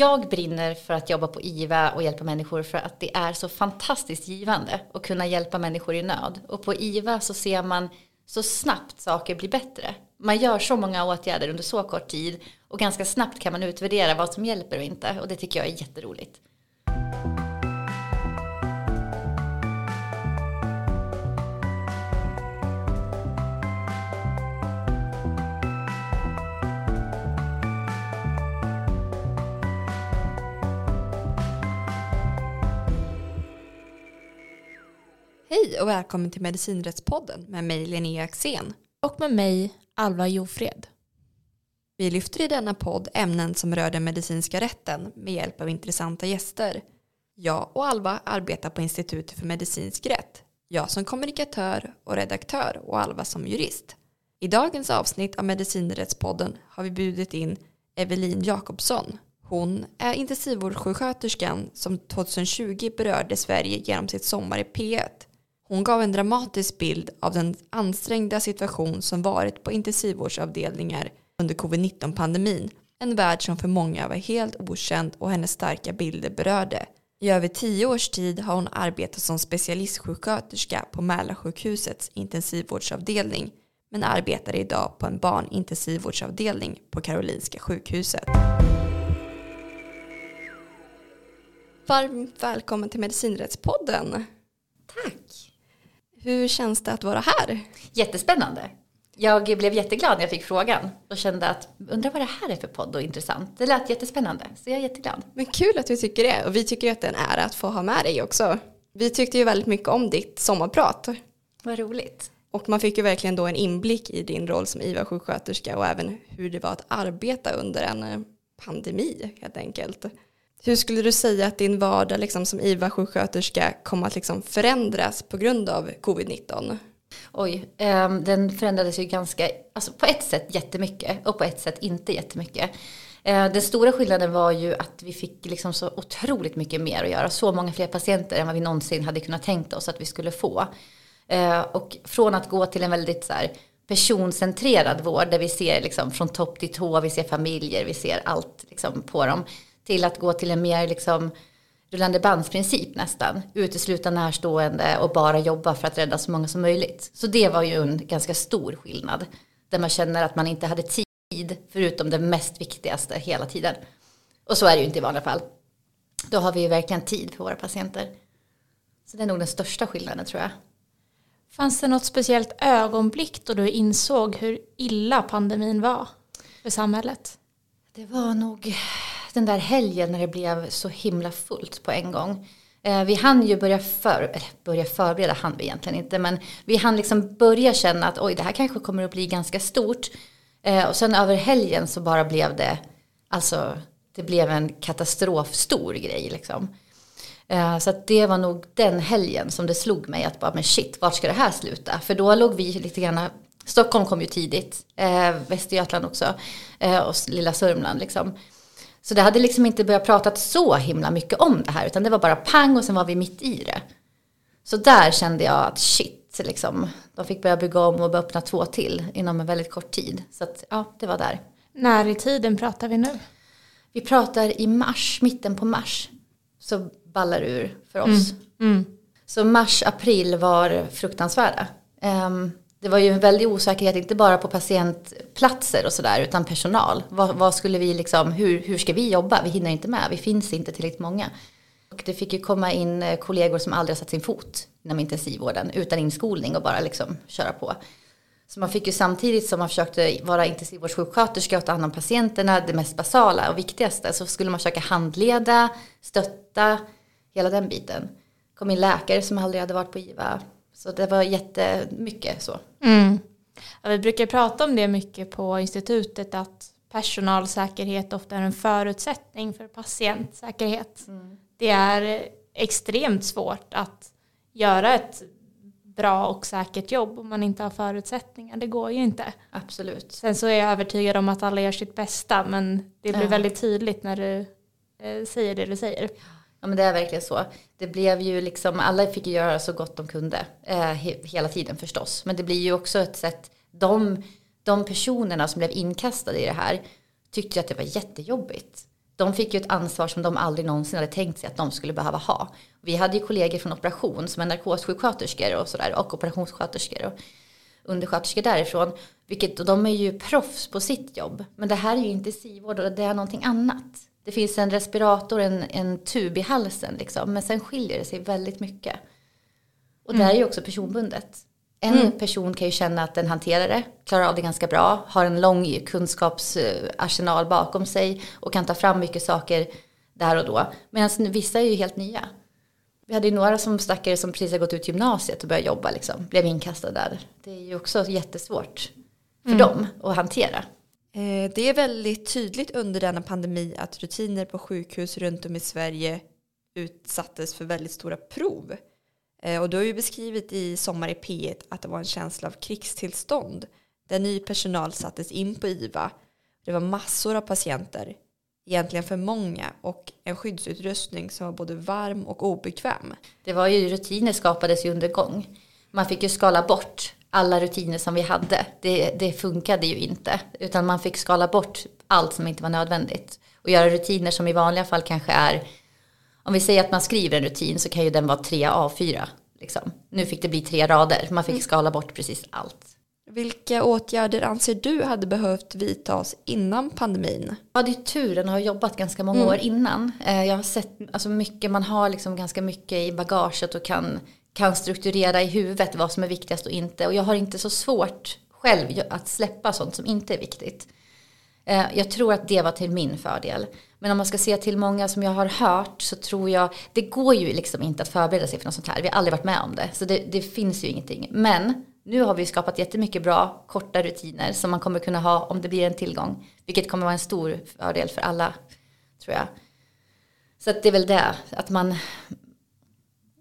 Jag brinner för att jobba på IVA och hjälpa människor för att det är så fantastiskt givande att kunna hjälpa människor i nöd. Och på IVA så ser man så snabbt saker blir bättre. Man gör så många åtgärder under så kort tid och ganska snabbt kan man utvärdera vad som hjälper och inte. Och det tycker jag är jätteroligt. Hej och välkommen till Medicinrättspodden med mig Linnea Axén. Och med mig Alva Jofred. Vi lyfter i denna podd ämnen som rör den medicinska rätten med hjälp av intressanta gäster. Jag och Alva arbetar på Institutet för medicinsk rätt. Jag som kommunikatör och redaktör och Alva som jurist. I dagens avsnitt av Medicinrättspodden har vi bjudit in Evelin Jakobsson. Hon är intensivvårdssjuksköterskan som 2020 berörde Sverige genom sitt Sommar i P1. Hon gav en dramatisk bild av den ansträngda situation som varit på intensivvårdsavdelningar under covid-19-pandemin. En värld som för många var helt okänd och hennes starka bilder berörde. I över 10 års tid har hon arbetat som specialistsjuksköterska på Mälarsjukhusets intensivvårdsavdelning. Men arbetar idag på en barnintensivvårdsavdelning på Karolinska sjukhuset. Varmt välkommen till Medicinrättspodden. Tack! Hur känns det att vara här? Jättespännande. Jag blev jätteglad när jag fick frågan och kände att undrar vad det här är för podd och intressant. Det lät jättespännande, så jag är jätteglad. Men kul att du tycker det, och vi tycker att det är en ära att få ha med dig också. Vi tyckte ju väldigt mycket om ditt sommarprat. Vad roligt. Och man fick ju verkligen då en inblick i din roll som IVA-sjuksköterska och även hur det var att arbeta under en pandemi helt enkelt. Hur skulle du säga att din vardag liksom som IVA-sjuksköterska kommer att liksom förändras på grund av covid-19? Oj, den förändrades ju ganska, alltså på ett sätt jättemycket och på ett sätt inte jättemycket. Den stora skillnaden var ju att vi fick liksom så otroligt mycket mer att göra. Så många fler patienter än vad vi någonsin hade kunnat tänka oss att vi skulle få. Och från att gå till en väldigt så här personcentrerad vård där vi ser liksom från topp till tå, vi ser familjer, vi ser allt liksom på dem, till att gå till en mer liksom rullande bandsprincip nästan. Utesluta närstående och bara jobba för att rädda så många som möjligt. Så det var ju en ganska stor skillnad. Där man känner att man inte hade tid förutom det mest viktigaste hela tiden. Och så är det ju inte i vanliga fall. Då har vi ju verkligen tid för våra patienter. Så det är nog den största skillnaden tror jag. Fanns det något speciellt ögonblick då du insåg hur illa pandemin var för samhället? Det var nog den där helgen när det blev så himla fullt på en gång. Vi hann ju börja förbereda, hann vi egentligen inte, men vi hann liksom börja känna att oj, det här kanske kommer att bli ganska stort. Och sen över helgen så bara blev det, alltså det blev en katastrofstor grej liksom. Så att det var nog den helgen som det slog mig att bara, men shit, vart ska det här sluta? För då låg vi lite grann, Stockholm kom ju tidigt, Västergötland också och lilla Sörmland liksom. Så det hade liksom inte börjat prata så himla mycket om det här, utan det var bara pang och sen var vi mitt i det. Så där kände jag att shit, liksom, de fick börja bygga om och börja öppna 2 till inom en väldigt kort tid. Så att, ja, det var där. När i tiden pratar vi nu? Vi pratar i mars, mitten på mars. Så ballar ur för oss. Mm. Så mars, april var fruktansvärda. Det var ju en väldig osäkerhet, inte bara på patientplatser och sådär, utan personal. Vad skulle vi liksom, hur ska vi jobba? Vi hinner inte med, vi finns inte tillräckligt många. Och det fick ju komma in kollegor som aldrig har satt sin fot inom intensivvården, utan inskolning och bara liksom köra på. Så man fick ju samtidigt som man försökte vara intensivvårdssjuksköterska och ta hand om patienterna, det mest basala och viktigaste, så skulle man försöka handleda, stötta, hela den biten. Kom in läkare som aldrig hade varit på IVA. Så det var jättemycket så. Mm. Ja, vi brukar prata om det mycket på institutet, att personalsäkerhet ofta är en förutsättning för patientsäkerhet. Mm. Det är extremt svårt att göra ett bra och säkert jobb om man inte har förutsättningar. Det går ju inte. Absolut. Sen så är jag övertygad om att alla gör sitt bästa, men det blir väldigt tydligt när du säger det du säger. Ja, men det är verkligen så. Det blev ju liksom, alla fick göra så gott de kunde hela tiden förstås. Men det blir ju också ett sätt, de personerna som blev inkastade i det här tyckte ju att det var jättejobbigt. de fick ju ett ansvar som de aldrig någonsin hade tänkt sig att de skulle behöva ha. Vi hade ju kollegor från operation som är narkossjuksköterskor och sådär, och operationssköterskor och undersköterskor därifrån. Vilket, och de är ju proffs på sitt jobb. Men det här är ju intensivvård och det är någonting annat. Det finns en respirator, en tub i halsen liksom. Men sen skiljer det sig väldigt mycket. Och det här är ju också personbundet. En person kan ju känna att den hanterar det, klarar av det ganska bra, har en lång kunskapsarsenal bakom sig och kan ta fram mycket saker där och då. Medan vissa är ju helt nya. Vi hade ju några som stackare som precis har gått ut gymnasiet och börjat jobba liksom, blev inkastade där. Det är ju också jättesvårt för dem att hantera. Det är väldigt tydligt under denna pandemi att rutiner på sjukhus runt om i Sverige utsattes för väldigt stora prov. Och du har ju beskrivit i Sommar i P1 att det var en känsla av krigstillstånd där ny personal sattes in på IVA. Det var massor av patienter, egentligen för många, och en skyddsutrustning som var både varm och obekväm. Det var ju rutiner skapades ju under gång. Man fick ju skala bort alla rutiner som vi hade. Det funkade ju inte, utan man fick skala bort allt som inte var nödvändigt och göra rutiner som i vanliga fall kanske är. Om vi säger att man skriver en rutin så kan ju den vara 3 A4. Liksom. Nu fick det bli 3 rader. Man fick skala bort precis allt. Vilka åtgärder anser du hade behövt vidtas innan pandemin? Ja, det är turen att ha jobbat ganska många år innan. Jag har sett alltså, mycket, man har liksom ganska mycket i bagaget och kan strukturera i huvudet vad som är viktigast och inte. Och jag har inte så svårt själv att släppa sånt som inte är viktigt. Jag tror att det var till min fördel. Men om man ska se till många som jag har hört så tror jag... Det går ju liksom inte att förbereda sig för något sånt här. Vi har aldrig varit med om det. Så det finns ju ingenting. Men nu har vi skapat jättemycket bra korta rutiner som man kommer kunna ha om det blir en tillgång. Vilket kommer vara en stor fördel för alla, tror jag. Så att det är väl det. Att man...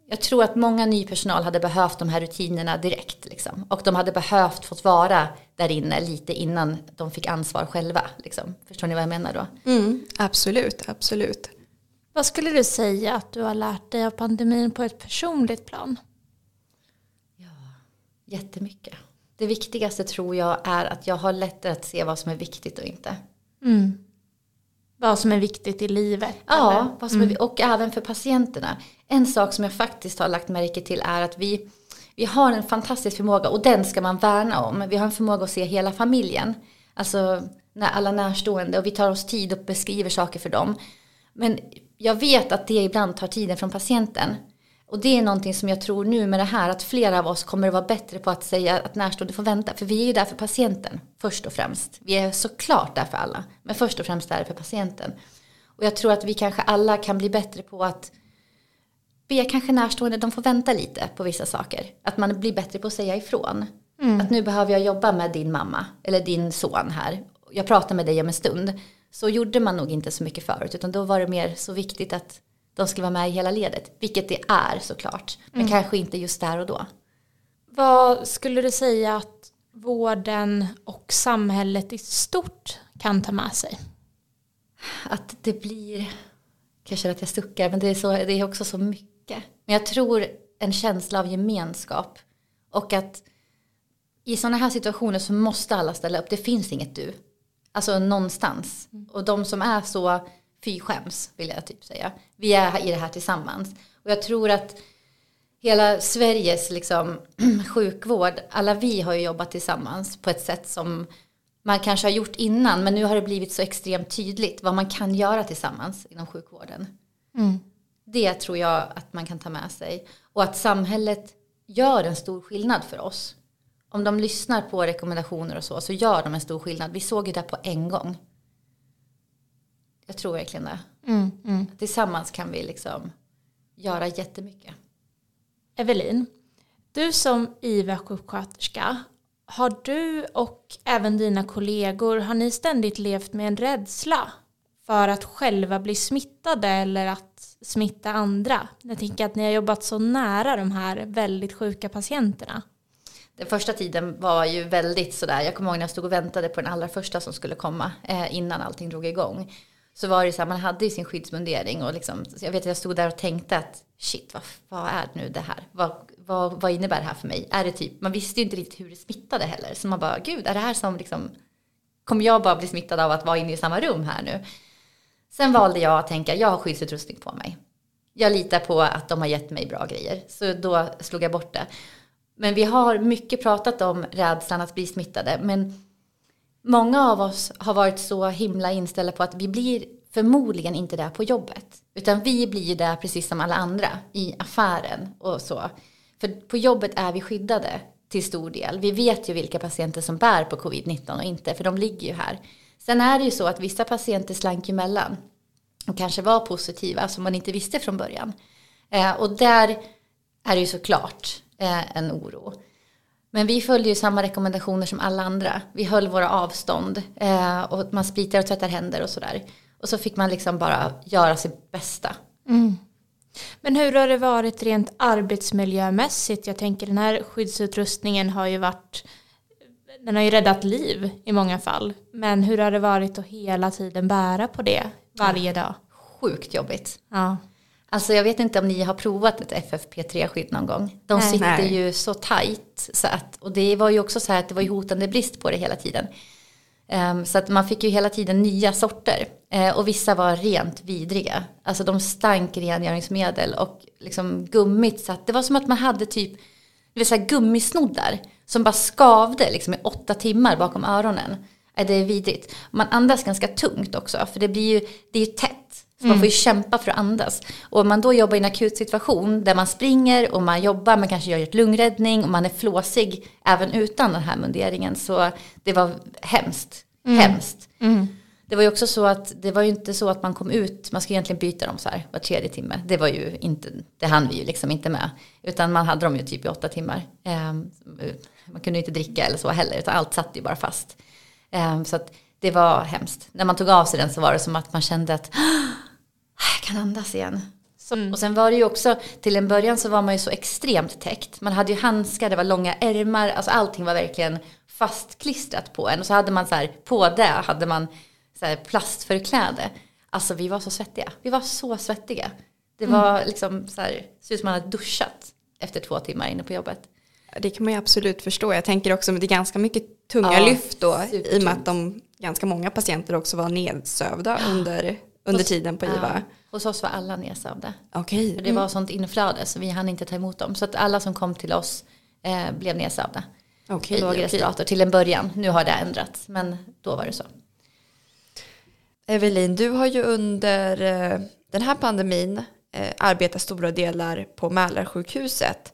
Jag tror att många ny personal hade behövt de här rutinerna direkt. Liksom. Och de hade behövt fått vara där inne lite innan de fick ansvar själva. Liksom. Förstår ni vad jag menar då? Mm, absolut, absolut. Vad skulle du säga att du har lärt dig av pandemin på ett personligt plan? Ja, jättemycket. Det viktigaste tror jag är att jag har lättare att se vad som är viktigt och inte. Mm. Vad som är viktigt i livet. Ja, vad som är, och även för patienterna. En sak som jag faktiskt har lagt märke till är att vi har en fantastisk förmåga. Och den ska man värna om. Vi har en förmåga att se hela familjen. Alltså när alla närstående. Och vi tar oss tid och beskriver saker för dem. Men jag vet att det ibland tar tiden från patienten. Och det är någonting som jag tror nu med det här. Att flera av oss kommer att vara bättre på att säga att närstående får vänta. För vi är ju där för patienten först och främst. Vi är såklart där för alla. Men först och främst där för patienten. Och jag tror att vi kanske alla kan bli bättre på att be kanske närstående. De får vänta lite på vissa saker. Att man blir bättre på att säga ifrån. Mm. Att nu behöver jag jobba med din mamma. Eller din son här. Jag pratar med dig om en stund. Så gjorde man nog inte så mycket förut. Utan då var det mer så viktigt att de skulle vara med i hela ledet, vilket det är såklart. Men kanske inte just där och då. Vad skulle du säga att vården och samhället i stort kan ta med sig? Att det blir... Kanske att jag suckar, men det är också så mycket. Men jag tror en känsla av gemenskap. Och att i sådana här situationer så måste alla ställa upp. Det finns inget du. Alltså någonstans. Och de som är så... Fy skäms, vill jag typ säga. Vi är i det här tillsammans. Och jag tror att hela Sveriges liksom, sjukvård, alla vi har ju jobbat tillsammans på ett sätt som man kanske har gjort innan. Men nu har det blivit så extremt tydligt vad man kan göra tillsammans inom sjukvården. Mm. Det tror jag att man kan ta med sig. Och att samhället gör en stor skillnad för oss. Om de lyssnar på rekommendationer och så gör de en stor skillnad. Vi såg ju det på en gång. Jag tror verkligen det. Tillsammans kan vi liksom göra jättemycket. Evelin, du som IVA-sjuksköterska, har du och även dina kollegor, har ni ständigt levt med en rädsla för att själva bli smittade eller att smitta andra? Jag tänker att ni har jobbat så nära de här väldigt sjuka patienterna. Den första tiden var ju väldigt sådär. Jag kommer ihåg när jag stod och väntade på den allra första som skulle komma innan allting drog igång. Så var det så här, man hade ju sin skyddsmundering och liksom, jag vet att jag stod där och tänkte att shit, vad är nu det här? Vad innebär det här för mig? Är det typ, man visste ju inte riktigt hur det smittade heller. Så man bara, gud, är det här som liksom, kommer jag bara bli smittad av att vara inne i samma rum här nu? Sen valde jag att tänka, jag har skyddsutrustning på mig. Jag litar på att de har gett mig bra grejer. Så då slog jag bort det. Men vi har mycket pratat om rädslan att bli smittade. Men många av oss har varit så himla inställda på att vi blir förmodligen inte där på jobbet. Utan vi blir där precis som alla andra i affären och så. För på jobbet är vi skyddade till stor del. Vi vet ju vilka patienter som bär på covid-19 och inte, för de ligger ju här. Sen är det ju så att vissa patienter slank emellan och kanske var positiva som man inte visste från början. Och där är det ju såklart en oro. Men vi följde ju samma rekommendationer som alla andra. Vi höll våra avstånd och man spritar och tvättar händer och sådär. Och så fick man liksom bara göra sitt bästa. Mm. Men hur har det varit rent arbetsmiljömässigt? Jag tänker den här skyddsutrustningen har ju varit... Den har ju räddat liv i många fall. Men hur har det varit att hela tiden bära på det varje dag? Sjukt jobbigt. Ja. Alltså jag vet inte om ni har provat ett FFP3-skydd någon gång. De sitter ju så tajt. Så att, och det var ju också så här att det var ju hotande brist på det hela tiden. Så att man fick ju hela tiden nya sorter. Och vissa var rent vidriga. Alltså de stank rengöringsmedel och liksom gummit. Så att det var som att man hade typ gummisnoddar som bara skavde liksom i 8 timmar bakom öronen. Det är vidrigt. Man andas ganska tungt också. För det är ju tätt. Så man får ju kämpa för att andas. Och om man då jobbar i en akut situation där man springer och man jobbar. Man kanske gör ett lungräddning och man är flåsig även utan den här munderingen. Så det var hemskt. Hemskt. Mm. Det var ju också så att det var ju inte så att man kom ut. Man skulle egentligen byta dem så här var 3:e timme. Det var ju inte, det hann vi ju liksom inte med. Utan man hade dem ju typ i 8 timmar. Man kunde ju inte dricka eller så heller. Utan allt satt ju bara fast. Så att det var hemskt. När man tog av sig den så var det som att man kände att jag kan andas igen. Och sen var det ju också, till en början så var man ju så extremt täckt. Man hade ju handskar, det var långa ärmar. Alltså allting var verkligen fastklistrat på en. Och så hade man så här, på det hade man så här plastförkläde. Alltså vi var så svettiga. Det var liksom så här, ser ut som man hade duschat efter 2 timmar inne på jobbet. Det kan man ju absolut förstå. Jag tänker också att det är ganska mycket tunga lyft då. Supertungt. I och med att de ganska många patienter också var nedsövda under tiden på IVA. Ja. Hos oss var alla nedsövda. Okay. För det var sånt inflöde så vi hann inte ta emot dem. Så att alla som kom till oss blev nedsövda. Okay, låg respirator till en början. Nu har det ändrats, men då var det så. Evelin, du har ju under den här pandemin arbetat stora delar på Mälarsjukhuset.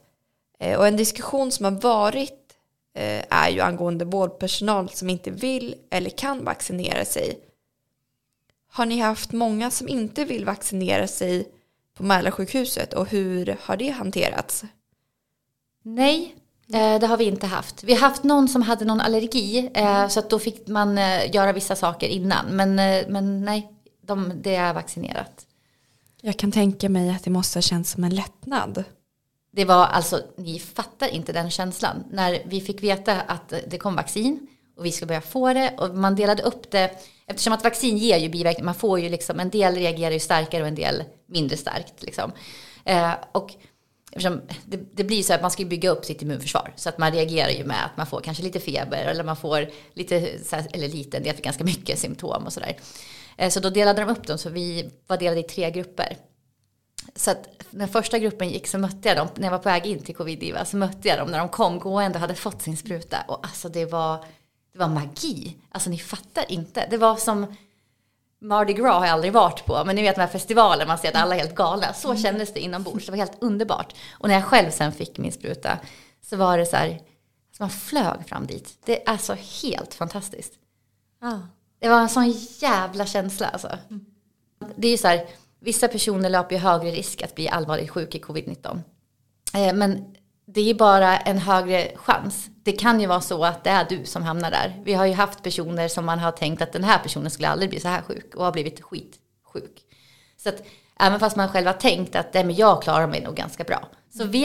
Och en diskussion som har varit är ju angående vårdpersonal som inte vill eller kan vaccinera sig. Har ni haft många som inte vill vaccinera sig på Mälarsjukhuset och hur har det hanterats? Nej, det har vi inte haft. Vi har haft någon som hade någon allergi så att då fick man göra vissa saker innan. Men nej, det är vaccinerat. Jag kan tänka mig att det måste ha känts som en lättnad. Det var alltså, ni fattar inte den känslan. När vi fick veta att det kom vaccin och vi skulle börja få det. Och man delade upp det. Eftersom att vaccin ger ju biverkningar. Man får ju liksom, en del reagerar ju starkare och en del mindre starkt. Liksom. Och det blir så att man ska bygga upp sitt immunförsvar. Så att man reagerar ju med att man får kanske lite feber. Eller man får lite, en del fick ganska mycket symptom och sådär. Så då delade de upp dem. Så vi var delade i 3 grupper. Så att när första gruppen gick så mötte jag dem. När jag var på väg in till covid-IVA så mötte jag dem. När de kom gående hade fått sin spruta. Och alltså det var magi. Alltså ni fattar inte. Det var som Mardi Gras har jag aldrig varit på. Men ni vet den här festivalen man ser att alla är helt galna. Så kändes det inombords. Det var helt underbart. Och när jag själv sen fick min spruta så var det så här. Alltså man flög fram dit. Det är alltså helt fantastiskt. Ah. Det var en sån jävla känsla alltså. Mm. Det är ju så här. Vissa personer löper ju högre risk att bli allvarligt sjuk i covid-19. Men det är ju bara en högre chans. Det kan ju vara så att det är du som hamnar där. Vi har ju haft personer som man har tänkt att den här personen skulle aldrig bli så här sjuk. Och har blivit skitsjuk. Så att även fast man själv har tänkt att men jag klarar mig nog ganska bra. Så vi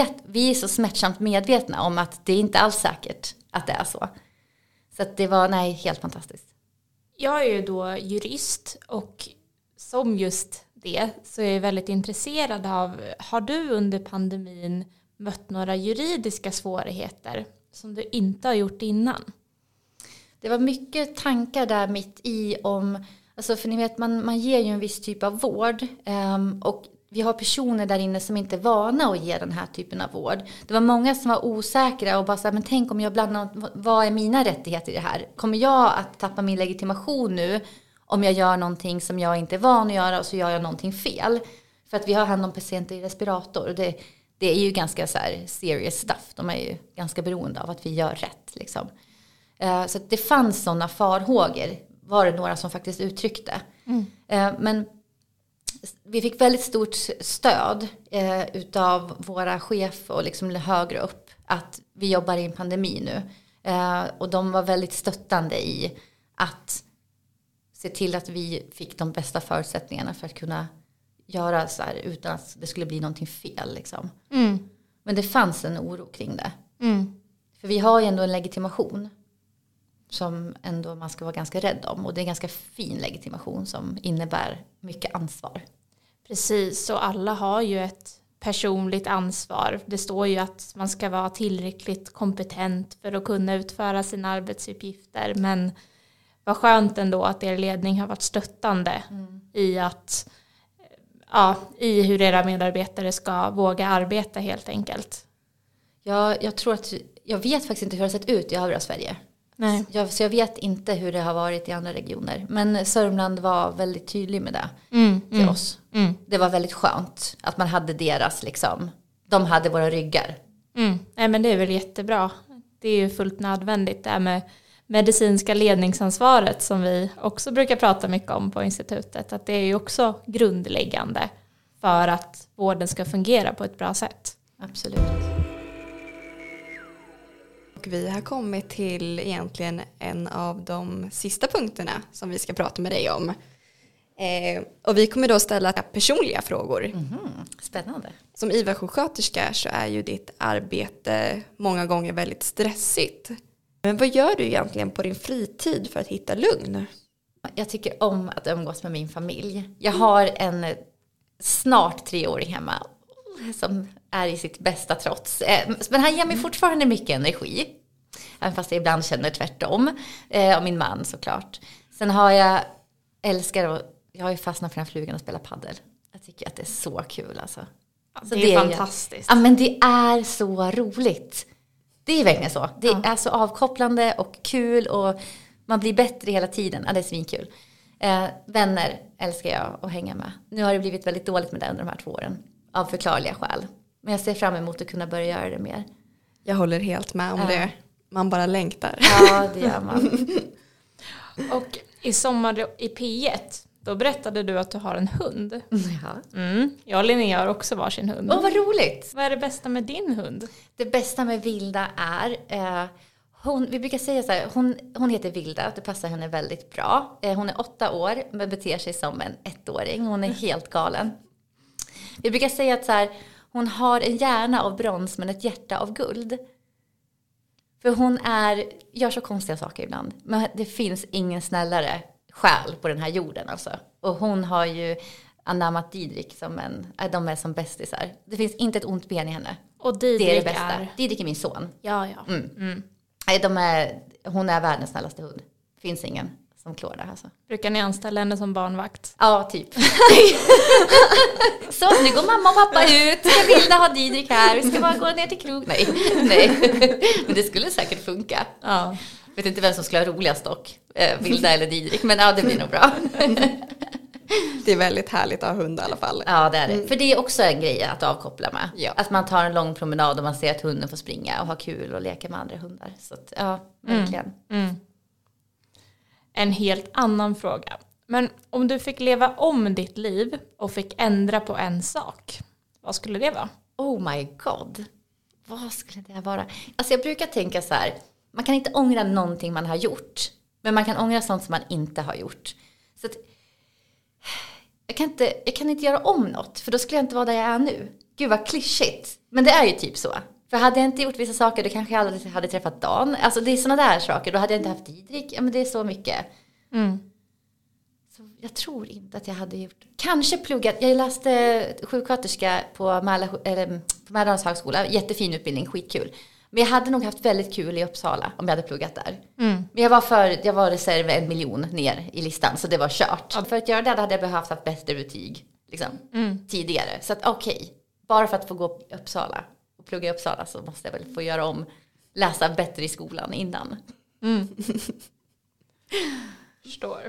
är så smärtsamt medvetna om att det är inte alls säkert att det är så. Så att det var helt fantastiskt. Jag är ju då jurist och som just... det, så jag är väldigt intresserad av, har du under pandemin mött några juridiska svårigheter som du inte har gjort innan? Det var mycket tankar där mitt i om, Alltså för ni vet, man ger ju en viss typ av vård. Och vi har personer där inne som inte är vana att ge den här typen av vård. Det var många som var osäkra och bara så här, men tänk om jag blandar, vad är mina rättigheter i det här? Kommer jag att tappa min legitimation nu om jag gör någonting som jag inte är van att göra och så gör jag någonting fel? För att vi har hand om patienter i respirator och det är ju ganska så här serious stuff. De är ju ganska beroende av att vi gör rätt liksom. Så att det fanns sådana farhågor, var det några som faktiskt uttryckte. Men vi fick väldigt stort stöd utav våra chefer och liksom högre upp att vi jobbar i en pandemi nu. Och de var väldigt stöttande i att se till att vi fick de bästa förutsättningarna för att kunna göra så här utan att det skulle bli någonting fel liksom. Men det fanns en oro kring det. För vi har ju ändå en legitimation som ändå man ska vara ganska rädd om. Och det är en ganska fin legitimation som innebär mycket ansvar. Precis, och alla har ju ett personligt ansvar. Det står ju att man ska vara tillräckligt kompetent för att kunna utföra sina arbetsuppgifter. Men vad skönt ändå att er ledning har varit stöttande i att... Ja, i hur era medarbetare ska våga arbeta helt enkelt. Ja, jag tror att... Jag vet faktiskt inte hur det har sett ut i övriga Sverige. Nej. Så jag vet inte hur det har varit i andra regioner. Men Sörmland var väldigt tydlig med det till oss. Det var väldigt skönt att man hade deras liksom... De hade våra ryggar. Nej, men det är väl jättebra. Det är ju fullt nödvändigt det här med medicinska ledningsansvaret som vi också brukar prata mycket om på institutet. Att det är ju också grundläggande för att vården ska fungera på ett bra sätt. Absolut. Och vi har kommit till egentligen en av de sista punkterna som vi ska prata med dig om. Och vi kommer då ställa personliga frågor. Spännande. Som IVA-sjuksköterska så är ju ditt arbete många gånger väldigt stressigt. Men vad gör du egentligen på din fritid för att hitta lugn? Jag tycker om att umgås med min familj. Jag har en snart 3-åring hemma som är i sitt bästa trots. Men han ger mig fortfarande mycket energi. Även fast jag ibland känner tvärtom. Och min man såklart. Sen har jag, jag har ju fastnat för den här flugan och spelat paddel. Jag tycker att det är så kul alltså. Ja, det är fantastiskt. Ja, men det är så roligt. Det är verkligen så. Det är så avkopplande och kul och man blir bättre hela tiden. Ja, det är svinkul. Vänner älskar jag att hänga med. Nu har det blivit väldigt dåligt med det under de här 2 åren. Av förklarliga skäl. Men jag ser fram emot att kunna börja göra det mer. Jag håller helt med om det. Man bara längtar. Ja, det gör man. Och i sommar i P1, då berättade du att du har en hund. Ja. Jag och Linnea har också varsin hund. Åh, vad roligt! Vad är det bästa med din hund? Det bästa med Vilda är... vi brukar säga så här, hon heter Vilda. Det passar henne väldigt bra. Hon är 8 år men beter sig som en 1-åring. Hon är helt galen. Vi brukar säga att så här, hon har en hjärna av brons men ett hjärta av guld. För hon gör så konstiga saker ibland. Men det finns ingen snällare själ på den här jorden alltså. Och hon har ju anammat Didrik som de är som bästisar. Det finns inte ett ont ben i henne. Och Didrik det är det bästa. Didrik är min son. Ja. Hon är världens snällaste hund. Det finns ingen som klår det här så. Brukar ni anställa henne som barnvakt? Ja, typ. Så, nu går mamma och pappa ut. Jag vill ha Didrik här. Vi ska bara gå ner till krog. Nej. Men det skulle säkert funka. Ja. Jag vet inte vem som skulle ha roligast dock. Vilda eller Didrik. Men ja, det blir nog bra. Det är väldigt härligt att ha hund i alla fall. Ja, det är det. För det är också en grej att avkoppla med. Ja. Att man tar en lång promenad och man ser att hunden får springa och ha kul och leka med andra hundar. Så att, ja, verkligen. En helt annan fråga. Men om du fick leva om ditt liv och fick ändra på en sak, vad skulle det vara? Oh my god. Vad skulle det vara? Alltså jag brukar tänka så här. Man kan inte ångra någonting man har gjort. Men man kan ångra sånt som man inte har gjort. Så att, jag kan inte göra om något. För då skulle jag inte vara där jag är nu. Gud vad klyschigt. Men det är ju typ så. För hade jag inte gjort vissa saker, då kanske jag aldrig hade träffat Dan. Alltså det är sådana där saker. Då hade jag inte haft Didrik. Ja, men det är så mycket. Så jag tror inte att jag hade gjort. Kanske pluggat. Jag läste sjuksköterska på Mälardalens högskola. Jättefin utbildning, skitkul. Men jag hade nog haft väldigt kul i Uppsala om jag hade pluggat där. Mm. Men jag var reserv 1 miljon ner i listan, så det var kört. Ja. För att göra det hade jag behövt haft bättre betyg liksom, tidigare. Så att okej, bara för att få gå i Uppsala och plugga i Uppsala så måste jag väl få göra om, läsa bättre i skolan innan. Mm. Förstår.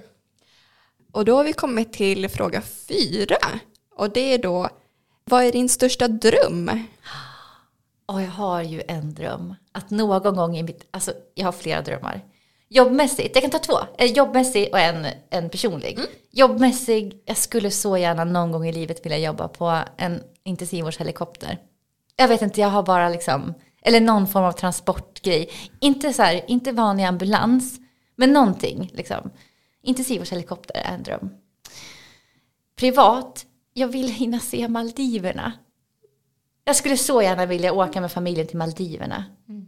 Och då har vi kommit till fråga 4. Och det är då, vad är din största dröm? Och jag har ju en dröm. Att någon gång i mitt... Alltså, jag har flera drömmar. Jobbmässigt, jag kan ta 2. En jobbmässig och en personlig. Mm. Jobbmässig, jag skulle så gärna någon gång i livet vilja jobba på en intensivvårdshelikopter. Jag vet inte, jag har bara liksom... Eller någon form av transportgrej. Inte så här, inte vanlig ambulans. Men någonting, liksom. Intensivvårdshelikopter är en dröm. Privat, jag vill hinna se Maldiverna. Jag skulle så gärna vilja åka med familjen till Maldiverna. Mm.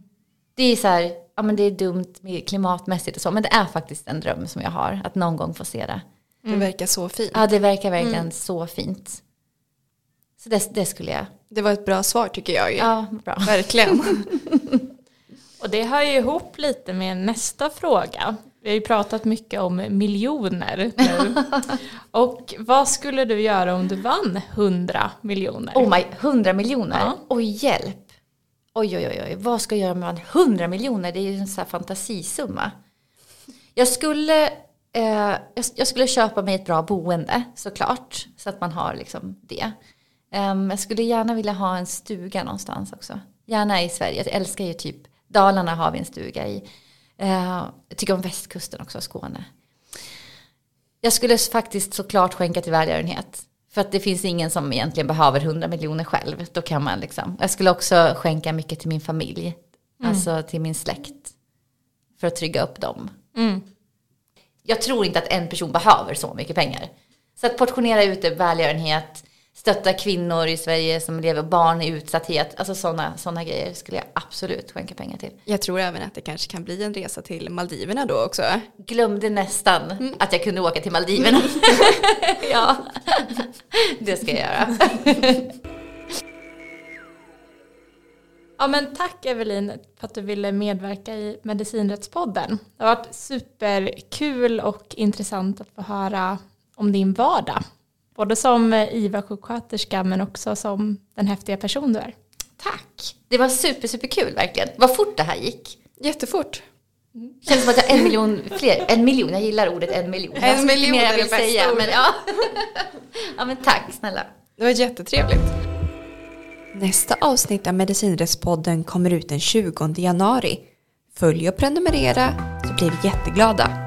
Det är så här, ja, men det är dumt klimatmässigt och så. Men det är faktiskt en dröm som jag har. Att någon gång få se det. Mm. Det verkar så fint. Ja, det verkar verkligen så fint. Så det skulle jag. Det var ett bra svar tycker jag. Ja, bra. Verkligen. Och det hör ju ihop lite med nästa fråga. Vi har ju pratat mycket om miljoner nu. Och vad skulle du göra om du vann 100 miljoner? Oh my, 100 miljoner? Ja. Oj, hjälp. Oj. Vad ska jag göra om jag vann 100 miljoner? Det är ju en sån här fantasisumma. Jag skulle köpa mig ett bra boende, såklart. Så att man har liksom det. Jag skulle gärna vilja ha en stuga någonstans också. Gärna i Sverige. Jag älskar ju typ Dalarna, har vi en stuga i. Jag tycker om västkusten också, Skåne. Jag skulle faktiskt såklart skänka till välgörenhet. För att det finns ingen som egentligen behöver 100 miljoner själv. Då kan man liksom. Jag skulle också skänka mycket till min familj. Mm. Alltså till min släkt. För att trygga upp dem. Mm. Jag tror inte att en person behöver så mycket pengar. Så att portionera ut välgörenhet... Stötta kvinnor i Sverige som lever, barn i utsatthet. Alltså såna grejer skulle jag absolut skänka pengar till. Jag tror även att det kanske kan bli en resa till Maldiverna då också. Glömde nästan att jag kunde åka till Maldiverna. Ja, det ska jag göra. Ja, men tack Evelin för att du ville medverka i Medicinrättspodden. Det har varit superkul och intressant att få höra om din vardag. Både som IVA-sjuksköterska men också som den häftiga person du är. Tack! Det var superkul verkligen. Vad fort det här gick. Jättefort. Känns som att jag 1 miljon fler. 1 miljon, jag gillar ordet 1 miljon. 1 miljon mer jag vill säga. Men ja. Ja, men tack snälla. Det var jättetrevligt. Nästa avsnitt av Medicinrättspodden kommer ut den 20 januari. Följ och prenumerera så blir vi jätteglada.